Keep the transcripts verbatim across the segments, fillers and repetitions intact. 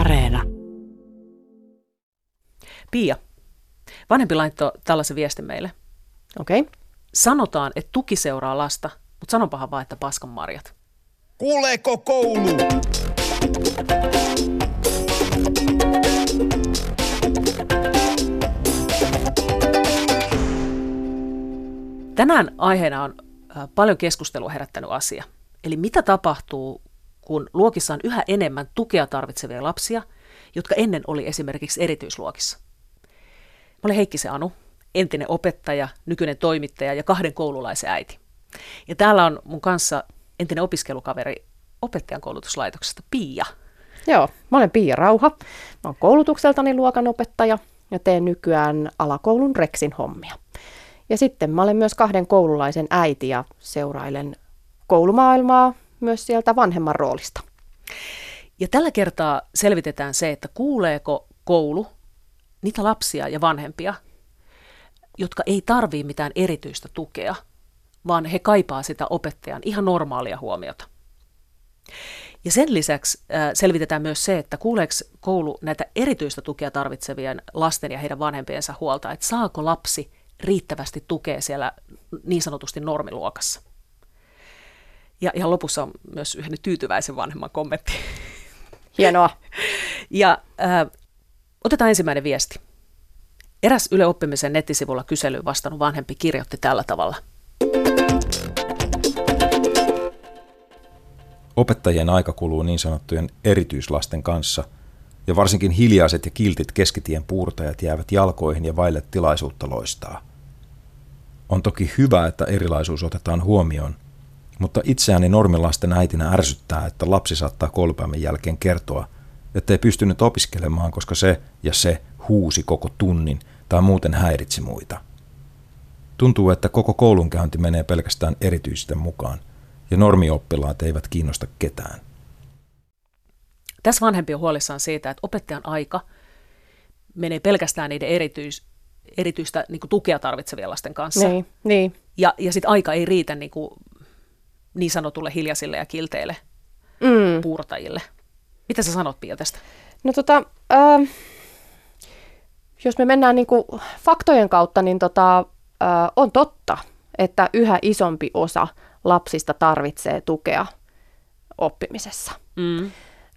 Areena. Piia, vanhempi laittoi tällaisen viestin meille. Okei. Okay. Sanotaan, että tuki seuraa lasta, mutta sanopahan vaan, että paskan marjat. Kuuleeko koulu? Tänään aiheena on paljon keskustelua herättänyt asia. Eli mitä tapahtuu, kun luokissa on yhä enemmän tukea tarvitsevia lapsia, jotka ennen oli esimerkiksi erityisluokissa. Mä olen Heikkisen Anu, entinen opettaja, nykyinen toimittaja ja kahden koululaisen äiti. Ja täällä on mun kanssa entinen opiskelukaveri opettajan koulutuslaitoksesta, Piia. Joo, mä olen Piia Rauha. Mä olen koulutukseltani luokanopettaja ja teen nykyään alakoulun reksin hommia. Ja sitten mä olen myös kahden koululaisen äiti ja seurailen koulumaailmaa myös sieltä vanhemman roolista. Ja tällä kertaa selvitetään se, että kuuleeko koulu niitä lapsia ja vanhempia, jotka ei tarvitse mitään erityistä tukea, vaan he kaipaa sitä opettajan ihan normaalia huomiota. Ja sen lisäksi äh, selvitetään myös se, että kuuleeko koulu näitä erityistä tukea tarvitsevien lasten ja heidän vanhempiensa huolta, että saako lapsi riittävästi tukea siellä niin sanotusti normiluokassa. Ja ihan lopussa on myös yhden tyytyväisen vanhemman kommentti. Hienoa. Ja äh, otetaan ensimmäinen viesti. Eräs Yle Oppimisen nettisivulla kyselyyn vastannut vanhempi kirjoitti tällä tavalla. Opettajien aika kuluu niin sanottujen erityislasten kanssa, ja varsinkin hiljaiset ja kiltit keskitien puurtajat jäävät jalkoihin ja vaille tilaisuutta loistaa. On toki hyvä, että erilaisuus otetaan huomioon, mutta itseäni normilasten äitinä ärsyttää, että lapsi saattaa koulupäivän jälkeen kertoa, ettei pystynyt opiskelemaan, koska se ja se huusi koko tunnin tai muuten häiritsi muita. Tuntuu, että koko koulunkäynti menee pelkästään erityisten mukaan, ja normioppilaat eivät kiinnosta ketään. Tässä vanhempi on huolissaan siitä, että opettajan aika menee pelkästään niiden erityis, erityistä niin kuin tukea tarvitsevien lasten kanssa. Niin, niin. Ja, ja sitten aika ei riitä niin, kuin, niin sanotulle hiljaisille ja kilteille mm. puurtajille. Mitä sä sanot, Piia, tästä? No tota, äh, jos me mennään niin kuin faktojen kautta, niin tota, äh, on totta, että yhä isompi osa lapsista tarvitsee tukea oppimisessa. Mm.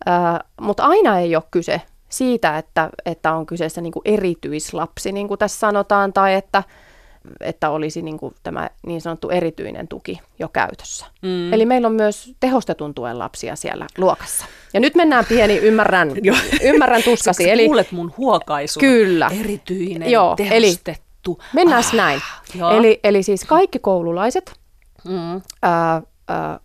Äh, mutta aina ei ole kyse siitä, että, että on kyseessä niinku erityislapsi, niin kuin tässä sanotaan, tai että, että olisi niinku tämä niin sanottu erityinen tuki jo käytössä. Mm. Eli meillä on myös tehostetun tuen lapsia siellä luokassa. Ja nyt mennään pieni, ymmärrän, ymmärrän tuskasi. Eli kuulet mun huokaisun. Kyllä. Erityinen, joo, tehostettu. Eli, mennäs ah, näin. Eli, eli siis kaikki koululaiset mm. äh,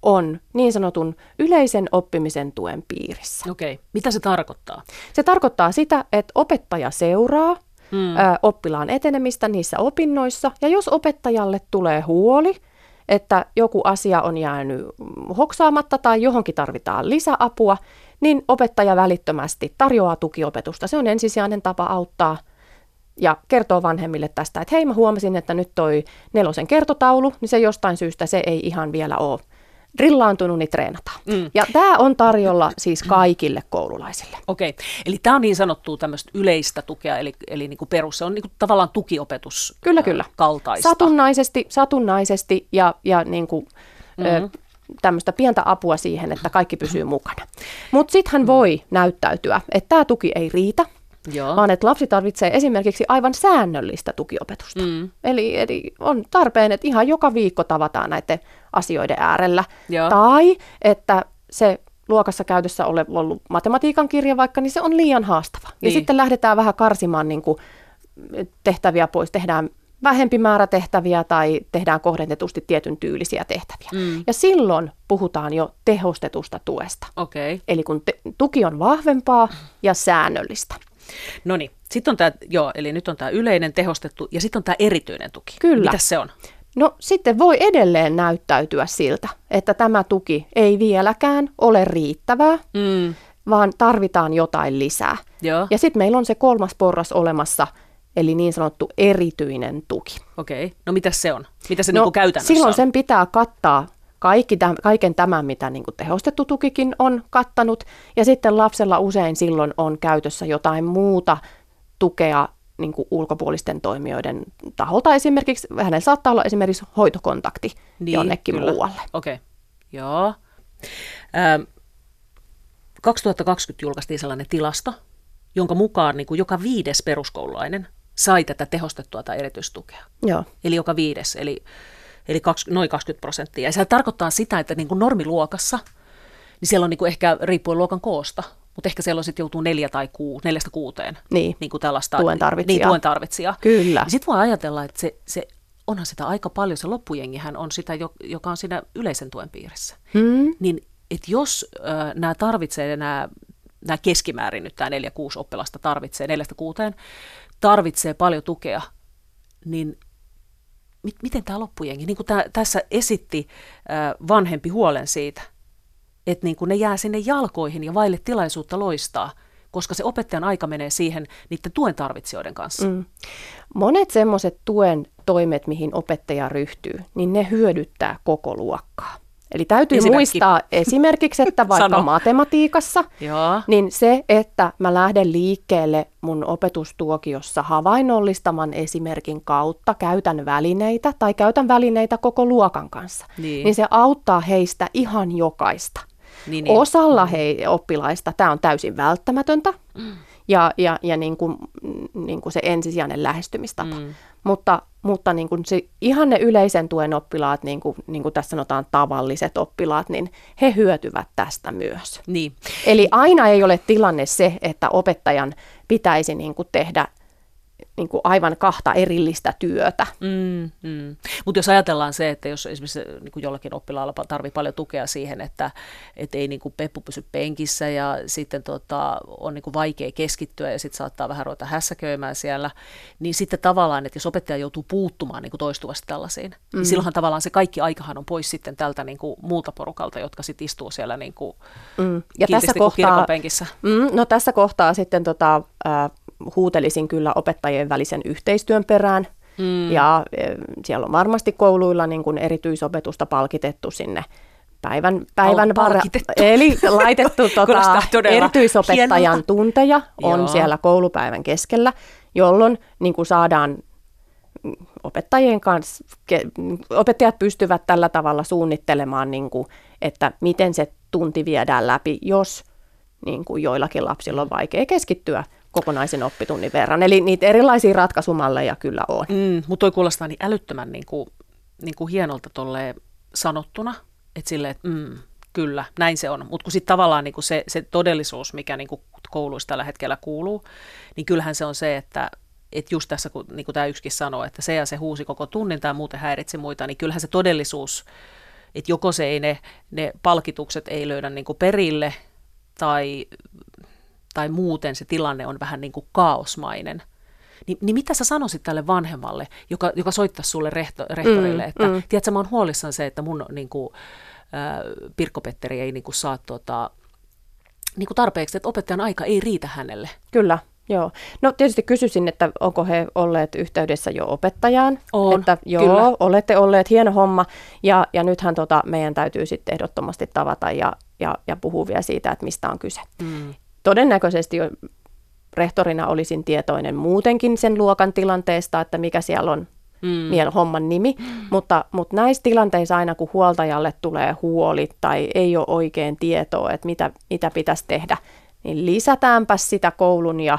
on niin sanotun yleisen oppimisen tuen piirissä. Okei. Mitä se tarkoittaa? Se tarkoittaa sitä, että opettaja seuraa mm. oppilaan etenemistä niissä opinnoissa, ja jos opettajalle tulee huoli, että joku asia on jäänyt hoksaamatta tai johonkin tarvitaan lisäapua, niin opettaja välittömästi tarjoaa tukiopetusta. Se on ensisijainen tapa auttaa ja kertoo vanhemmille tästä, että hei, mä huomasin, että nyt toi nelosen kertotaulu, niin se jostain syystä se ei ihan vielä ole drillaantunut, niin treenataan. Mm. Ja tämä on tarjolla siis kaikille koululaisille. Okei, okay. Eli tämä on niin sanottua tämmöistä yleistä tukea, eli, eli niinku perus, se on niinku tavallaan tukiopetus kyllä, kyllä. kaltaista. Satunnaisesti, satunnaisesti ja, ja niinku, mm-hmm. ö, tämmöistä pientä apua siihen, että kaikki pysyy mukana. Mutta sittenhän mm-hmm. voi näyttäytyä, että tämä tuki ei riitä. Joo. Vaan että lapsi tarvitsee esimerkiksi aivan säännöllistä tukiopetusta. Mm. Eli, eli on tarpeen, että ihan joka viikko tavataan näiden asioiden äärellä. Joo. Tai että se luokassa käytössä ole ollut matematiikan kirja vaikka, niin se on liian haastava. Niin. Ja sitten lähdetään vähän karsimaan niin kuin tehtäviä pois, tehdään vähempi määrä tehtäviä tai tehdään kohdennetusti tietyn tyylisiä tehtäviä. Mm. Ja silloin puhutaan jo tehostetusta tuesta. Okay. Eli kun te- tuki on vahvempaa ja säännöllistä. No niin, sitten on tämä, joo, eli nyt on tämä yleinen, tehostettu ja sitten on tämä erityinen tuki. Kyllä. Mitäs se on? No sitten voi edelleen näyttäytyä siltä, että tämä tuki ei vieläkään ole riittävää, mm. vaan tarvitaan jotain lisää. Joo. Ja sitten meillä on se kolmas porras olemassa, eli niin sanottu erityinen tuki. Okei, no mitäs se on? Mitä se no, niin kuin käytännössä on? Silloin sen pitää kattaa kaikki tämän, kaiken tämän, mitä niin kuin tehostettu tukikin on kattanut, ja sitten lapsella usein silloin on käytössä jotain muuta tukea niin kuin ulkopuolisten toimijoiden taholta esimerkiksi. Hänellä saattaa olla esimerkiksi hoitokontakti niin, jonnekin kyllä. muualle. Okei, okay. Joo. Ähm, kaksituhattakaksikymmentä julkaistiin sellainen tilasto, jonka mukaan niin kuin joka viides peruskoululainen sai tätä tehostettua tai erityistukea. Joo. Eli joka viides, eli, eli kaksikymmentä, noin kaksikymmentä prosenttia. Ja se tarkoittaa sitä, että niin kuin normiluokassa, niin siellä on niin kuin ehkä riippuen luokan koosta, mutta ehkä siellä on sitten joutuu neljä tai kuu, neljästä kuuteen. Niin, niin kuin tällaista, tuen tarvitsija. Niin, tuen tarvitsija. Kyllä. Sitten voi ajatella, että se, se, onhan sitä aika paljon, se loppujengihän on sitä, joka on siinä yleisen tuen piirissä. Hmm. Niin, että jos äh, nämä tarvitsee, nämä, nämä keskimäärin nyt tämä neljä kuusi oppilasta tarvitsee neljästä kuuteen, tarvitsee paljon tukea, niin mit, miten tämä loppujengi? Niin kuin tämä, tässä esitti äh, vanhempi huolen siitä, että niin kuin ne jää sinne jalkoihin ja vaille tilaisuutta loistaa, koska se opettajan aika menee siihen niiden tuen tarvitsijoiden kanssa. Mm. Monet semmoiset tuen toimet, mihin opettaja ryhtyy, niin ne hyödyttää koko luokkaa. Eli täytyy Esimerkki. muistaa esimerkiksi, että vaikka matematiikassa, niin se, että mä lähden liikkeelle mun opetustuokiossa havainnollistaman esimerkin kautta, käytän välineitä tai käytän välineitä koko luokan kanssa, niin, niin se auttaa heistä ihan jokaista. Niin, niin. Osalla hei, oppilaista tämä on täysin välttämätöntä mm. ja, ja, ja niin kuin, niin kuin se ensisijainen lähestymistapa. Mm. Mutta, mutta niin kuin se, ihan ne yleisen tuen oppilaat, niin kuin, niin kuin tässä sanotaan tavalliset oppilaat, niin he hyötyvät tästä myös. Niin. Eli aina ei ole tilanne se, että opettajan pitäisi niin kuin tehdä niin kuin aivan kahta erillistä työtä. Mm, mm. Mutta jos ajatellaan se, että jos esimerkiksi niin kuin jollakin oppilaalla tarvitsee paljon tukea siihen, että et ei niin kuin peppu pysy penkissä ja sitten tota, on niin kuin vaikea keskittyä ja sitten saattaa vähän ruveta hässäköimään siellä, niin sitten tavallaan, että jos opettaja joutuu puuttumaan niin kuin toistuvasti tällaisiin, mm. niin silloinhan tavallaan se kaikki aikahan on pois sitten tältä niin kuin muulta porukalta, jotka sitten istuu siellä niin kuin mm. ja tässä kohtaa, kirkon penkissä. Mm, no tässä kohtaa sitten tota, äh, huutelisin kyllä opettajien välisen yhteistyön perään, mm. ja e, siellä on varmasti kouluilla niin kuin erityisopetusta palkitettu sinne päivän, päivän varrella. Eli laitettu tuota, erityisopettajan hienolta. Tunteja on Joo. siellä koulupäivän keskellä, jolloin niin kuin saadaan opettajien kanssa, ke, opettajat pystyvät tällä tavalla suunnittelemaan, niin kuin, että miten se tunti viedään läpi, jos niin kuin joillakin lapsilla on vaikea keskittyä kokonaisen oppitunnin verran. Eli niitä erilaisia ratkaisumalleja kyllä on. Mm, mutta toi kuulostaa niin älyttömän niin kuin, niin kuin hienolta tolleen sanottuna, että silleen, että mm, kyllä, näin se on. Mutta kun sitten tavallaan niin kuin se, se todellisuus, mikä niin kuin kouluissa tällä hetkellä kuuluu, niin kyllähän se on se, että et just tässä, kun niin kuin tämä yksikin sanoo, että se ja se huusi koko tunnin tai muuten häiritsi muita, niin kyllähän se todellisuus, että joko se ei ne, ne palkitukset ei löydä niin kuin perille tai... tai muuten se tilanne on vähän niin kuin kaosmainen, Ni, niin mitä sä sanoisit tälle vanhemmalle, joka, joka soittaisi sulle rehto, rehtorille, mm, että mm. tiedätkö, mä oon huolissaan se, että mun niin kuin, äh, Pirkko-Petteri ei niin kuin, saa tota, niin kuin tarpeeksi, että opettajan aika ei riitä hänelle. Kyllä, joo. No tietysti kysyisin, että onko he olleet yhteydessä jo opettajaan. On, että, joo, kyllä. Olette olleet, hieno homma, ja, ja nythän tota, meidän täytyy sitten ehdottomasti tavata ja, ja, ja puhua vielä siitä, että mistä on kyse. Mm. Todennäköisesti rehtorina olisin tietoinen muutenkin sen luokan tilanteesta, että mikä siellä on mm. homman nimi, mm. mutta, mutta näissä tilanteissa aina kun huoltajalle tulee huoli tai ei ole oikein tietoa, että mitä, mitä pitäisi tehdä, niin lisätäänpä sitä koulun ja,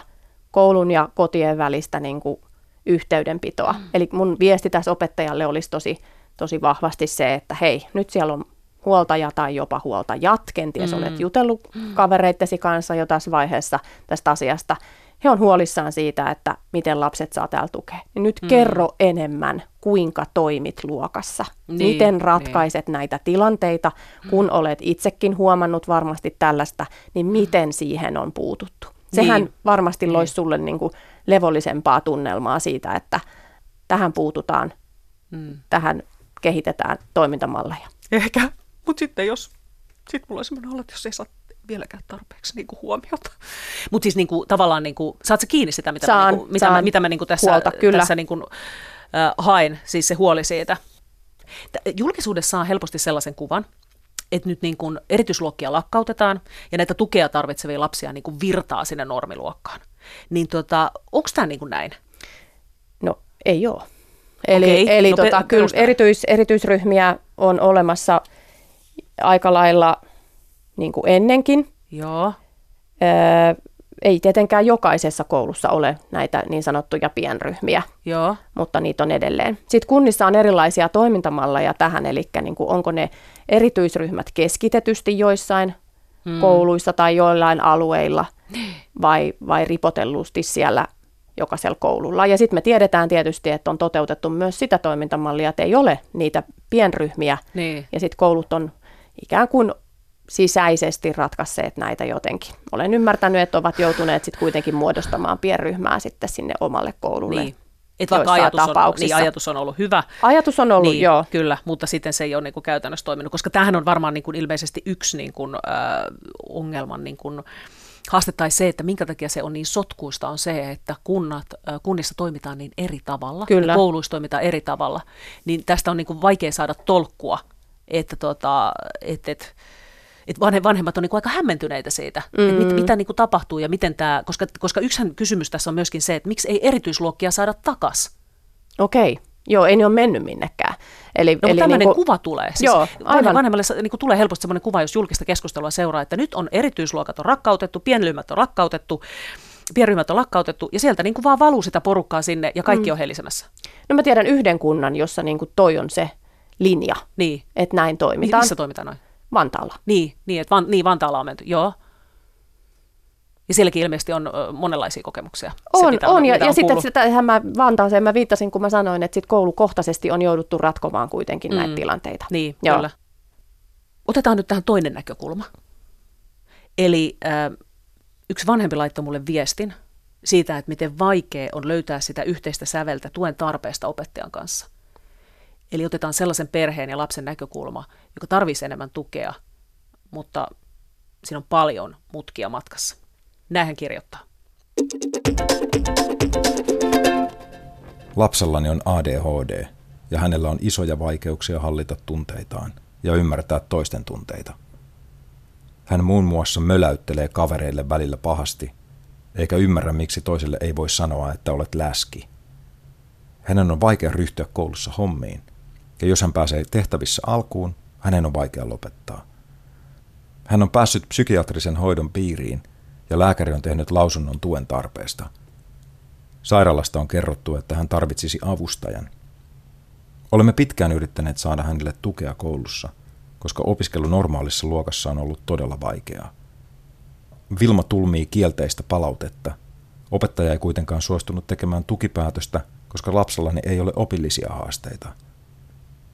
koulun ja kotien välistä niin kuin yhteydenpitoa. Mm. Eli mun viesti tässä opettajalle olisi tosi, tosi vahvasti se, että hei, nyt siellä on huoltaja tai jopa huoltajat, kenties mm. olet jutellut kavereittesi kanssa jo tässä vaiheessa tästä asiasta. He on huolissaan siitä, että miten lapset saa täällä tukea. Nyt mm. kerro enemmän, kuinka toimit luokassa, niin, miten ratkaiset niin. näitä tilanteita, kun olet itsekin huomannut varmasti tällaista, niin miten siihen on puututtu. Sehän niin. varmasti niin. loisi sulle niin kuin levollisempaa tunnelmaa siitä, että tähän puututaan, mm. tähän kehitetään toimintamalleja. Ehkä. Mutta sitten jos, sit mulla on semmoinen olo, että jos ei saa vieläkään tarpeeksi niinku huomiota. Mutta siis niinku, tavallaan, niinku, saat sä kiinni sitä, mitä saan, mä, niinku, mitä mä, mitä mä niinku tässä, huolta, tässä niinku, äh, haen, siis se huoli siitä. Julkisuudessa on helposti sellaisen kuvan, että nyt niin kuin erityisluokkia lakkautetaan ja näitä tukea tarvitsevia lapsia niin kuin virtaa sinne normiluokkaan. Niin tota, onko tämä niin kuin näin? No ei ole. Eli, Okei, eli no, tota, pe- kyllä erityis, erityisryhmiä on olemassa aika lailla niin kuin ennenkin. Joo. Öö, ei tietenkään jokaisessa koulussa ole näitä niin sanottuja pienryhmiä, Joo. mutta niitä on edelleen. Sitten kunnissa on erilaisia toimintamalleja tähän, eli niin kuin onko ne erityisryhmät keskitetysti joissain hmm. kouluissa tai joillain alueilla vai, vai ripotellusti siellä jokaisella koululla. Ja sitten me tiedetään tietysti, että on toteutettu myös sitä toimintamallia, että ei ole niitä pienryhmiä niin. ja sitten koulut on ikään kuin sisäisesti ratkaisseet näitä jotenkin. Olen ymmärtänyt, että ovat joutuneet sitten kuitenkin muodostamaan pienryhmää sitten sinne omalle koululle. Niin. Et vaikka ajatus on, niin ajatus on ollut hyvä. Ajatus on ollut, niin, joo. Kyllä, mutta sitten se ei ole niin kuin käytännössä toiminut, koska tämähän on varmaan niin kuin ilmeisesti yksi niin kuin, äh, ongelman niin kuin haaste tai se, että minkä takia se on niin sotkuista, on se, että kunnat, kunnissa toimitaan niin eri tavalla, kyllä. kouluissa toimitaan eri tavalla, niin tästä on niin kuin vaikea saada tolkkua, että tota, et, et, et vanhemmat on niin kuin aika hämmentyneitä siitä, mm. että mit, mitä niin kuin tapahtuu ja miten tämä, koska, koska yksihän kysymys tässä on myöskin se, että miksi ei erityisluokkia saada takaisin. Okei. Joo, ei ne ole mennyt minnekään. Eli, no, eli tämmöinen niin kuin, kuva tulee. Siis joo, aivan. Vanhemmalle niin tulee helposti semmoinen kuva, jos julkista keskustelua seuraa, että nyt on erityisluokat on rakkautettu, pienryhmät on rakkautettu, pienryhmät on lakkautettu, ja sieltä niin kuin vaan valuu sitä porukkaa sinne, ja kaikki mm. on helisemässä. No mä tiedän yhden kunnan, jossa niin kuin toi on se linja, niin. että näin toimitaan. Missä toimitaan noin? Vantaalla. Niin, niin, että van, niin Vantaalla on menty, joo. Ja sielläkin ilmeisesti on monenlaisia kokemuksia. On, se, on, on ja, ja sitten tähän mä Vantaaseen mä viittasin, kun mä sanoin, että sit koulukohtaisesti on jouduttu ratkomaan kuitenkin mm. näitä tilanteita. Niin, Joo. kyllä. Otetaan nyt tähän toinen näkökulma. Eli äh, yksi vanhempi laittoi mulle viestin siitä, että miten vaikea on löytää sitä yhteistä säveltä tuen tarpeesta opettajan kanssa. Eli otetaan sellaisen perheen ja lapsen näkökulma, joka tarvitsee enemmän tukea, mutta siinä on paljon mutkia matkassa. Näin hän kirjoittaa. Lapsellani on A D H D ja hänellä on isoja vaikeuksia hallita tunteitaan ja ymmärtää toisten tunteita. Hän muun muassa möläyttelee kavereille välillä pahasti, eikä ymmärrä miksi toiselle ei voi sanoa, että olet läski. Hänen on vaikea ryhtyä koulussa hommiin ja jos hän pääsee tehtävissä alkuun, hänen on vaikea lopettaa. Hän on päässyt psykiatrisen hoidon piiriin ja lääkäri on tehnyt lausunnon tuen tarpeesta. Sairaalasta on kerrottu, että hän tarvitsisi avustajan. Olemme pitkään yrittäneet saada hänelle tukea koulussa, koska opiskelu normaalissa luokassa on ollut todella vaikeaa. Vilma tulmii kielteistä palautetta. Opettaja ei kuitenkaan suostunut tekemään tukipäätöstä, koska lapsellani ei ole opillisia haasteita.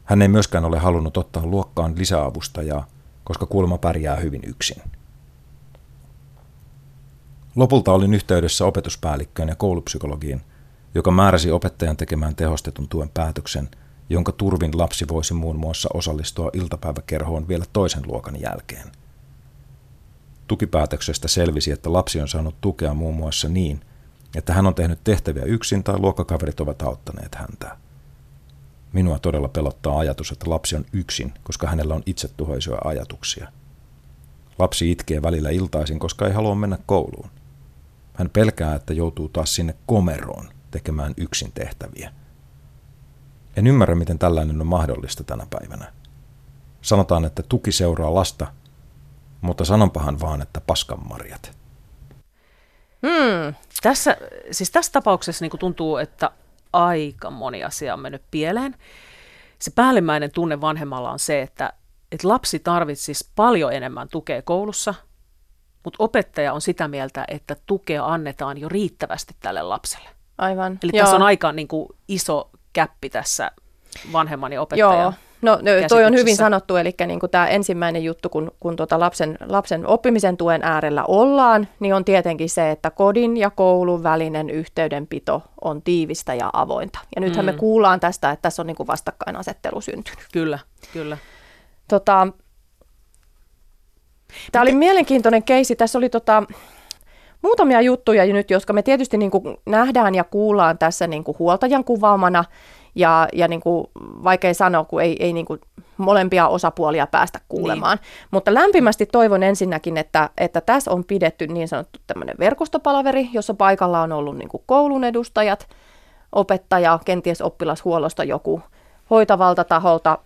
Hän ei myöskään ole halunnut ottaa luokkaan lisäavustajaa, koska kuulemma pärjää hyvin yksin. Lopulta olin yhteydessä opetuspäällikköön ja koulupsykologiin, joka määräsi opettajan tekemään tehostetun tuen päätöksen, jonka turvin lapsi voisi muun muassa osallistua iltapäiväkerhoon vielä toisen luokan jälkeen. Tukipäätöksestä selvisi, että lapsi on saanut tukea muun muassa niin, että hän on tehnyt tehtäviä yksin tai luokkakaverit ovat auttaneet häntä. Minua todella pelottaa ajatus, että lapsi on yksin, koska hänellä on itsetuhoisia ajatuksia. Lapsi itkee välillä iltaisin, koska ei halua mennä kouluun. Hän pelkää, että joutuu taas sinne komeroon tekemään yksin tehtäviä. En ymmärrä, miten tällainen on mahdollista tänä päivänä. Sanotaan, että tuki seuraa lasta, mutta sanonpahan vaan, että paskanmarjat. Hmm. Tässä, siis tässä tapauksessa niin kuin tuntuu, että aika moni asia on mennyt pieleen. Se päällimmäinen tunne vanhemmalla on se, että että lapsi tarvitsisi paljon enemmän tukea koulussa, mutta opettaja on sitä mieltä, että tukea annetaan jo riittävästi tälle lapselle. Aivan. Eli joo. tässä on aika niin kuin, iso käppi tässä vanhemman ja opettajan. Joo, no toi on hyvin sanottu, eli niin tämä ensimmäinen juttu, kun, kun tuota lapsen, lapsen oppimisen tuen äärellä ollaan, niin on tietenkin se, että kodin ja koulun välinen yhteydenpito on tiivistä ja avointa. Ja nythän mm. me kuullaan tästä, että tässä on niin kuin vastakkainasettelu syntynyt. Kyllä, kyllä. Tota, tämä oli mielenkiintoinen keissi. Tässä oli tota, muutamia juttuja nyt, jotka me tietysti niin kuin nähdään ja kuullaan tässä niin kuin huoltajan kuvaamana. ja, ja niin kuin vaikea sanoa, kun ei, ei niin kuin molempia osapuolia päästä kuulemaan. Niin. Mutta lämpimästi toivon ensinnäkin, että, että tässä on pidetty niin sanottu tämmöinen verkostopalaveri, jossa paikalla on ollut niin kuin koulun edustajat, opettaja, kenties oppilashuollosta joku, hoitavalta taholta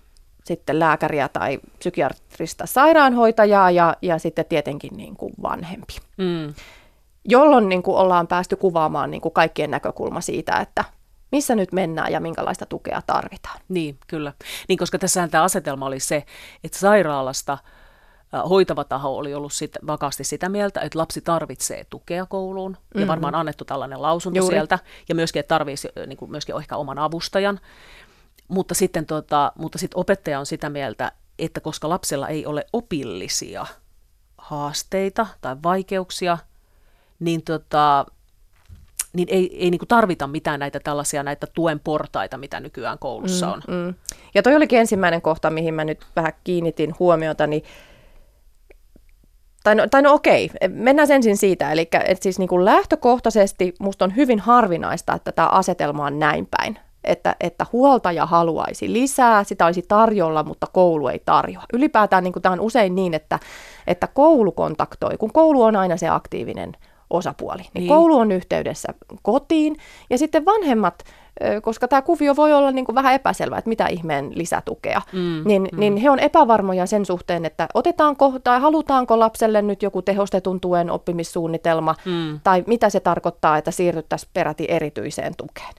sitten lääkäriä tai psykiatrista sairaanhoitajaa ja, ja sitten tietenkin niin kuin vanhempi. Mm. Jolloin niin kuin ollaan päästy kuvaamaan niin kuin kaikkien näkökulma siitä, että missä nyt mennään ja minkälaista tukea tarvitaan. Niin, kyllä. Niin, koska tässähän tämä asetelma oli se, että sairaalasta hoitava taho oli ollut sit, vakaasti sitä mieltä, että lapsi tarvitsee tukea kouluun, mm-hmm. ja varmaan annettu tällainen lausunto Juuri. sieltä, ja myöskin, että tarvitsisi niin kuin myöskin ehkä oman avustajan. Mutta sitten tota, mutta sit opettaja on sitä mieltä, että koska lapsella ei ole opillisia haasteita tai vaikeuksia, niin, tota, niin ei, ei niinku tarvita mitään näitä tällaisia näitä tuen portaita, mitä nykyään koulussa on. Mm, mm. Ja toi olikin ensimmäinen kohta, mihin mä nyt vähän kiinnitin huomiota, niin Tai no, tai no okei, mennään ensin siitä, eli että siis niin kuin lähtökohtaisesti musta on hyvin harvinaista, että tämä asetelma on näin päin, että, että huoltaja haluaisi lisää, sitä olisi tarjolla, mutta koulu ei tarjoa. Ylipäätään niin kuin tämä on usein niin, että, että koulu kontaktoi, kun koulu on aina se aktiivinen osapuoli, niin, niin koulu on yhteydessä kotiin ja sitten vanhemmat, koska tämä kuvio voi olla niin kuin vähän epäselvä, että mitä ihmeen lisätukea, mm, niin, mm. niin he on epävarmoja sen suhteen, että otetaanko tai halutaanko lapselle nyt joku tehostetun tuen oppimissuunnitelma, mm. tai mitä se tarkoittaa, että siirryttäisiin peräti erityiseen tukeen.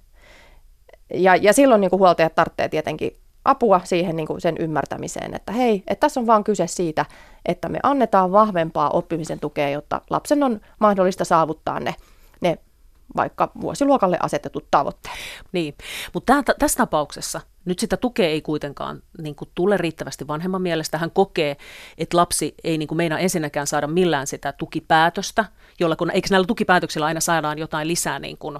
Ja, ja silloin niin kuin huoltajat tarvitsee tietenkin apua siihen niin kuin sen ymmärtämiseen, että hei, että tässä on vaan kyse siitä, että me annetaan vahvempaa oppimisen tukea, jotta lapsen on mahdollista saavuttaa ne, ne vaikka vuosiluokalle asetetut tavoitteet. Niin, mutta t- tässä tapauksessa nyt sitä tukea ei kuitenkaan niin kuin tule riittävästi vanhemman mielestä. Hän kokee, että lapsi ei niin kuin meinaa ensinnäkään saada millään sitä tukipäätöstä, jolla kun eikö näillä tukipäätöksillä aina saadaan jotain lisää niin kuin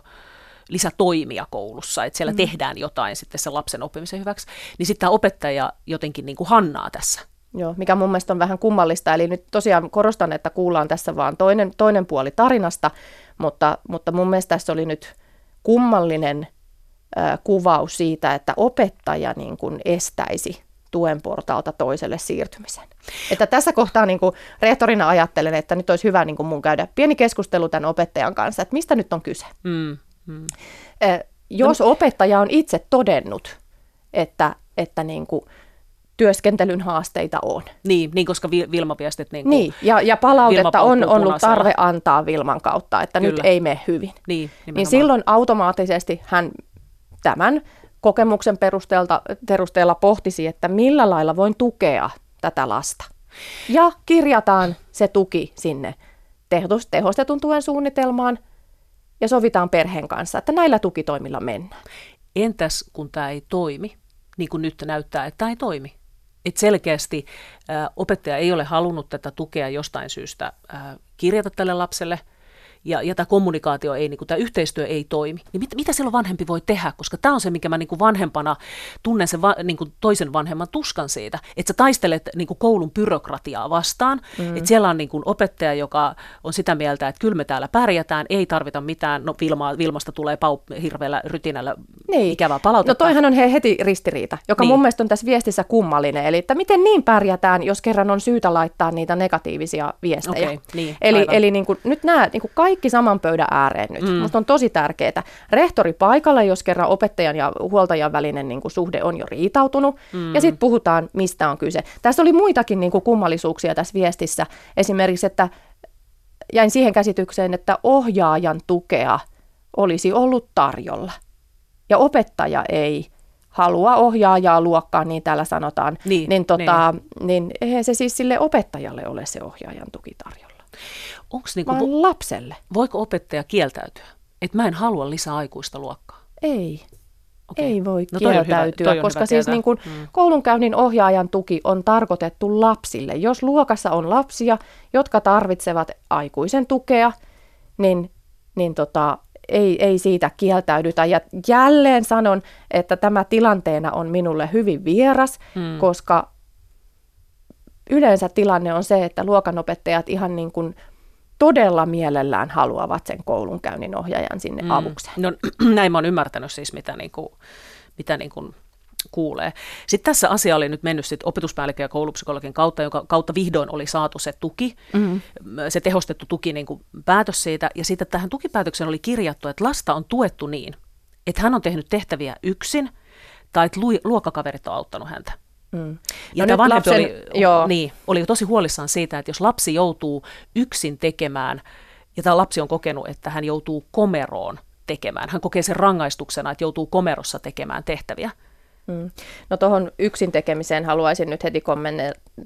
lisätoimia koulussa, että siellä mm. tehdään jotain sitten sen lapsen oppimisen hyväksi, niin sitten tämä opettaja jotenkin niin kuin hannaa tässä. Joo, mikä mun mielestä on vähän kummallista. Eli nyt tosiaan korostan, että kuullaan tässä vaan toinen, toinen puoli tarinasta, mutta, mutta mun mielestä tässä oli nyt kummallinen äh, kuvaus siitä, että opettaja niin kuin estäisi tuen portaalta toiselle siirtymisen. Että tässä kohtaa niin kuin rehtorina ajattelen, että nyt olisi hyvä niin kuin mun käydä pieni keskustelu tämän opettajan kanssa, että mistä nyt on kyse. Mm. Hmm. Jos no, opettaja on itse todennut, että, että niin kuin työskentelyn haasteita on. Niin, niin koska Vilma viestit. Niin, niin ja, ja palautetta on ollut tarve antaa Vilman kautta, että Kyllä. nyt ei mene hyvin. Niin, niin silloin automaattisesti hän tämän kokemuksen perusteella pohtisi, että millä lailla voin tukea tätä lasta. Ja kirjataan se tuki sinne tehostetun tuen suunnitelmaan. Ja sovitaan perheen kanssa, että näillä tukitoimilla mennään. Entäs kun tämä ei toimi, niin kuin nyt näyttää, että tämä ei toimi? Et selkeästi ä, opettaja ei ole halunnut tätä tukea jostain syystä ä, kirjata tälle lapselle, ja, ja tämä kommunikaatio ei, niin kuin, tämä yhteistyö ei toimi. Niin mit, mitä silloin vanhempi voi tehdä? Koska tämä on se, minkä mä niin kuin vanhempana tunnen sen va, niin kuin toisen vanhemman tuskan siitä, että sä taistelet niin kuin koulun byrokratiaa vastaan, mm. että siellä on niin kuin opettaja, joka on sitä mieltä, että kyllä me täällä pärjätään, ei tarvita mitään, no Vilma, Vilmasta tulee paup- hirveällä rytinällä niin. ikävää palautetta. No toihan on he heti ristiriita, joka niin. mun mielestä on tässä viestissä kummallinen, eli että miten niin pärjätään, jos kerran on syytä laittaa niitä negatiivisia viestejä. Okay, niin, eli eli niin kuin, nyt nämä niin kuin kaikki Kaikki saman pöydän ääreen nyt. Mm. Musta on tosi tärkeää. Rehtori paikalla, jos kerran opettajan ja huoltajan välinen niin kuin, suhde on jo riitautunut. Mm. Ja sitten puhutaan, mistä on kyse. Tässä oli muitakin niin kuin, kummallisuuksia tässä viestissä. Esimerkiksi, että jäin siihen käsitykseen, että ohjaajan tukea olisi ollut tarjolla. Ja opettaja ei halua ohjaajaa luokkaan, niin täällä sanotaan. Niin, niin, tota, niin eihän se siis sille opettajalle ole se ohjaajan tuki tarjolla. Onks niinku, vaan lapselle. Voiko opettaja kieltäytyä? Et mä en halua lisää aikuista luokkaa. Ei. Okay. Ei voi no kieltäytyä, hyvä, koska siis niin kun mm. koulunkäynnin ohjaajan tuki on tarkoitettu lapsille. Jos luokassa on lapsia, jotka tarvitsevat aikuisen tukea, niin, niin tota, ei, ei siitä kieltäydytä. Ja jälleen sanon, että tämä tilanteena on minulle hyvin vieras, mm. koska yleensä tilanne on se, että luokanopettajat ihan niin kuin todella mielellään haluavat sen koulunkäynnin ohjaajan sinne mm. avukseen. No näin mä oon ymmärtänyt siis, mitä, niin kuin, mitä niin kuin kuulee. Sitten tässä asia oli nyt mennyt sit opetuspäällikkö ja koulupsykologin kautta, jonka kautta vihdoin oli saatu se tuki, mm-hmm. se tehostettu tuki, niin kuin päätös siitä. Ja sitten tähän tukipäätökseen oli kirjattu, että lasta on tuettu niin, että hän on tehnyt tehtäviä yksin tai että luokkakaverit on auttanut häntä. Mm. Ja no vanhempi lapsen, oli, niin, oli tosi huolissaan siitä, että jos lapsi joutuu yksin tekemään, ja tämä lapsi on kokenut, että hän joutuu komeroon tekemään, hän kokee sen rangaistuksena, että joutuu komerossa tekemään tehtäviä. Mm. No tuohon yksin tekemiseen haluaisin nyt heti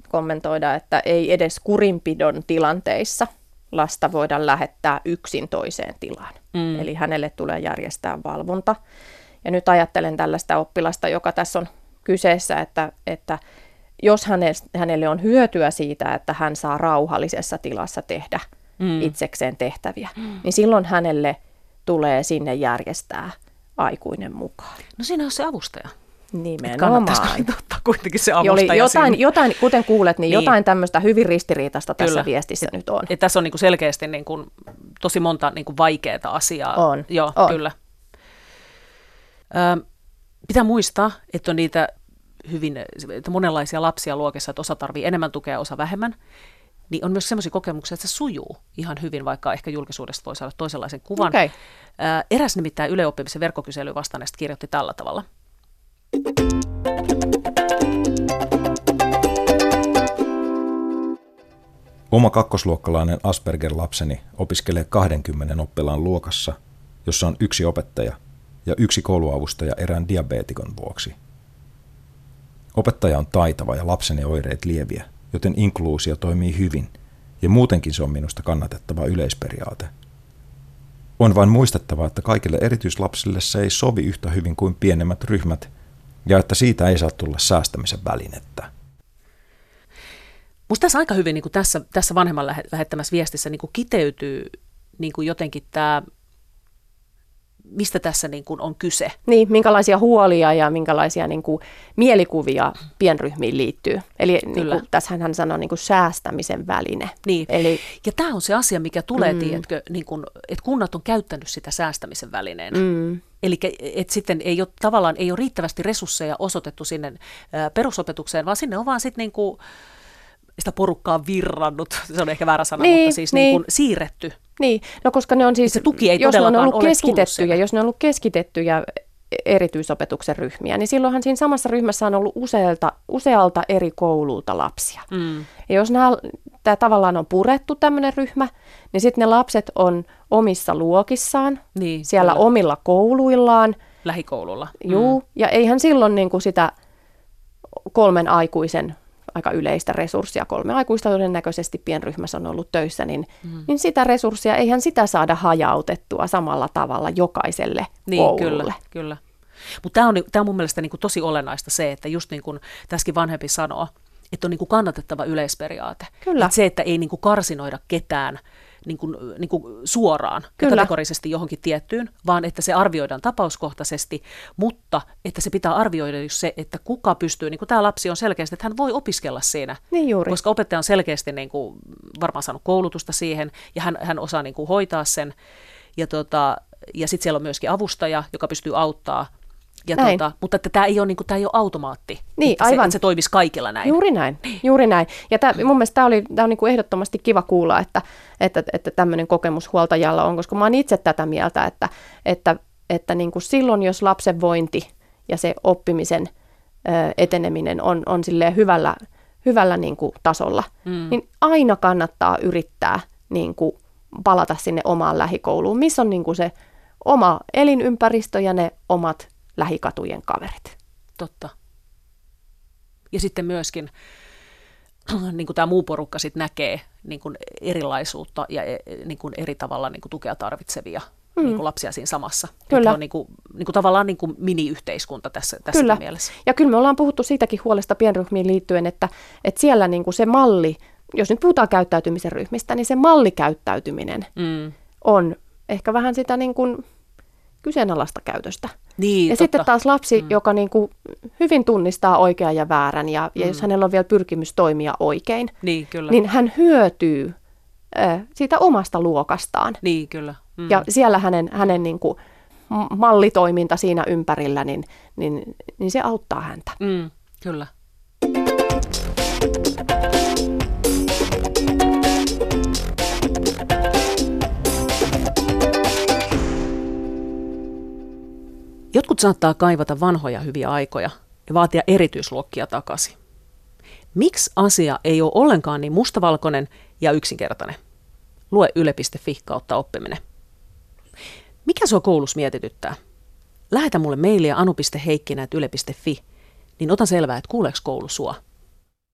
kommentoida, että ei edes kurinpidon tilanteissa lasta voida lähettää yksin toiseen tilaan. Mm. Eli hänelle tulee järjestää valvonta. Ja nyt ajattelen tällaista oppilasta, joka tässä on kyseessä, että, että jos hänelle on hyötyä siitä, että hän saa rauhallisessa tilassa tehdä mm. itsekseen tehtäviä, mm. niin silloin hänelle tulee sinne järjestää aikuinen mukaan. No siinä on se avustaja. Nimenomaan. Kannattaa kuitenkin se avustaja. Jotain, jotain, kuten kuulet, niin, niin jotain tämmöistä hyvin ristiriitaista tässä Kyllä. viestissä et, nyt on. Et tässä on niinku selkeästi niinku tosi monta niinku vaikeaa asiaa. On. Joo, on. Kyllä. Ö, pitää muistaa, että on niitä hyvin että monenlaisia lapsia luokissa, että osa tarvitsee enemmän tukea ja osa vähemmän. Niin on myös sellaisia kokemuksia, että se sujuu ihan hyvin, vaikka ehkä julkisuudesta voi saada toisenlaisen kuvan. Okay. Ö, eräs nimittäin Yle Oppimisen verkkokyselyyn vastanneesta kirjoitti tällä tavalla. Oma kakkosluokkalainen Asperger-lapseni opiskelee kaksikymmentä oppilaan luokassa, jossa on yksi opettaja ja yksi kouluavustaja erään diabeetikon vuoksi. Opettaja on taitava ja lapseni oireet lieviä, joten inkluusio toimii hyvin ja muutenkin se on minusta kannatettava yleisperiaate. On vain muistettava, että kaikille erityislapsille se ei sovi yhtä hyvin kuin pienemmät ryhmät ja että siitä ei saa tulla säästämisen välinettä. Musta tässä aika hyvin niin kuin tässä, tässä vanhemman lähettämässä viestissä niin kuin kiteytyy niin kuin jotenkin tämä, mistä tässä niin kuin on kyse. Niin, minkälaisia huolia ja minkälaisia niin kuin mielikuvia pienryhmiin liittyy. Eli niin kuin, tässähän hän sanoi niin kuin säästämisen väline. Niin. Eli, ja tämä on se asia, mikä tulee, mm. tiedätkö, niin kuin, että kunnat on käyttänyt sitä säästämisen välineenä. Mm. Eli että sitten ei ole, tavallaan ei ole riittävästi resursseja osoitettu sinne ää, perusopetukseen, vaan sinne on vaan sitten niin kuin sitä porukkaa virrannut, se on ehkä väärä sana, niin, mutta siis niin. Niin kuin siirretty. Niin, no koska ne on siis, se tuki ei jos ne on ollut keskitettyjä, jos ne on ollut keskitettyjä erityisopetuksen ryhmiä, niin silloinhan siinä samassa ryhmässä on ollut usealta, usealta eri koululta lapsia. Mm. Ja jos nämä, tämä tavallaan on purettu tämmöinen ryhmä, niin sitten ne lapset on omissa luokissaan, niin, siellä kyllä. omilla kouluillaan. Lähikoululla. Juu, mm. ja eihän silloin niin kuin sitä kolmen aikuisen aika yleistä resurssia, kolme aikuista todennäköisesti pienryhmässä on ollut töissä, niin, mm. niin sitä resurssia, eihän sitä saada hajautettua samalla tavalla jokaiselle niin, koululle. Kyllä, kyllä. Mutta tämä on, on mun mielestä niin kuin tosi olennaista se, että just niin kuin tässäkin vanhempi sanoo, että on niin kuin kannatettava yleisperiaate. Kyllä. Että se, että ei niin kuin karsinoida ketään niin kuin, niin kuin suoraan kyllä. kategorisesti johonkin tiettyyn, vaan että se arvioidaan tapauskohtaisesti, mutta että se pitää arvioida just se, että kuka pystyy, niin kuin tämä lapsi on selkeästi, että hän voi opiskella siinä, niin juuri. Koska opettaja on selkeästi niin kuin, varmaan saanut koulutusta siihen ja hän, hän osaa niin kuin hoitaa sen ja, tota, ja sitten siellä on myöskin avustaja, joka pystyy auttaa. Ja tuota, mutta että tämä ei ole, niin kuin, tämä ei ole automaatti, niin, että, aivan. Se, että se toimisi kaikilla näin. Juuri näin, juuri näin. Ja tämä, mun mielestä tämä, oli, tämä on niin kuin ehdottomasti kiva kuulla, että, että, että tämmöinen kokemus huoltajalla on, koska mä oon itse tätä mieltä, että, että, että niin kuin silloin jos lapsen vointi ja se oppimisen eteneminen on, on silleen hyvällä, hyvällä niin kuin tasolla, mm. niin aina kannattaa yrittää niin kuin palata sinne omaan lähikouluun, missä on niin kuin se oma elinympäristö ja ne omat lähikatujen kaverit. Totta. Ja sitten myöskin niin kuin tämä muu porukka sit näkee niin kuin erilaisuutta ja niin kuin eri tavalla niin kuin tukea tarvitsevia mm. niin kuin lapsia siinä samassa. Kyllä. On niin kuin, niin kuin tavallaan niin kuin miniyhteiskunta tässä, tässä kyllä. mielessä. Ja kyllä me ollaan puhuttu siitäkin huolesta pienryhmiin liittyen, että, että siellä niin kuin se malli, jos nyt puhutaan käyttäytymisen ryhmistä, niin se mallikäyttäytyminen mm. on ehkä vähän sitä niin kuin kyseenalaista käytöstä. Niin, ja totta. Sitten taas lapsi, mm. joka niin kuin hyvin tunnistaa oikean ja väärän, ja, ja mm. jos hänellä on vielä pyrkimys toimia oikein, niin, kyllä. niin hän hyötyy äh, siitä omasta luokastaan. Niin, kyllä. Mm. Ja siellä hänen, hänen niin kuin mallitoiminta siinä ympärillä, niin, niin, niin se auttaa häntä. Mm, kyllä. Jotkut saattaa kaivata vanhoja hyviä aikoja ja vaatia erityisluokkia takaisin. Miksi asia ei ole ollenkaan niin mustavalkoinen ja yksinkertainen? Lue yle piste fi kautta oppiminen. Mikä sua koulussa mietityttää? Lähetä mulle mailia anu piste heikkinen ät yle piste fi, niin otan selvää, että kuuleeko koulu sua.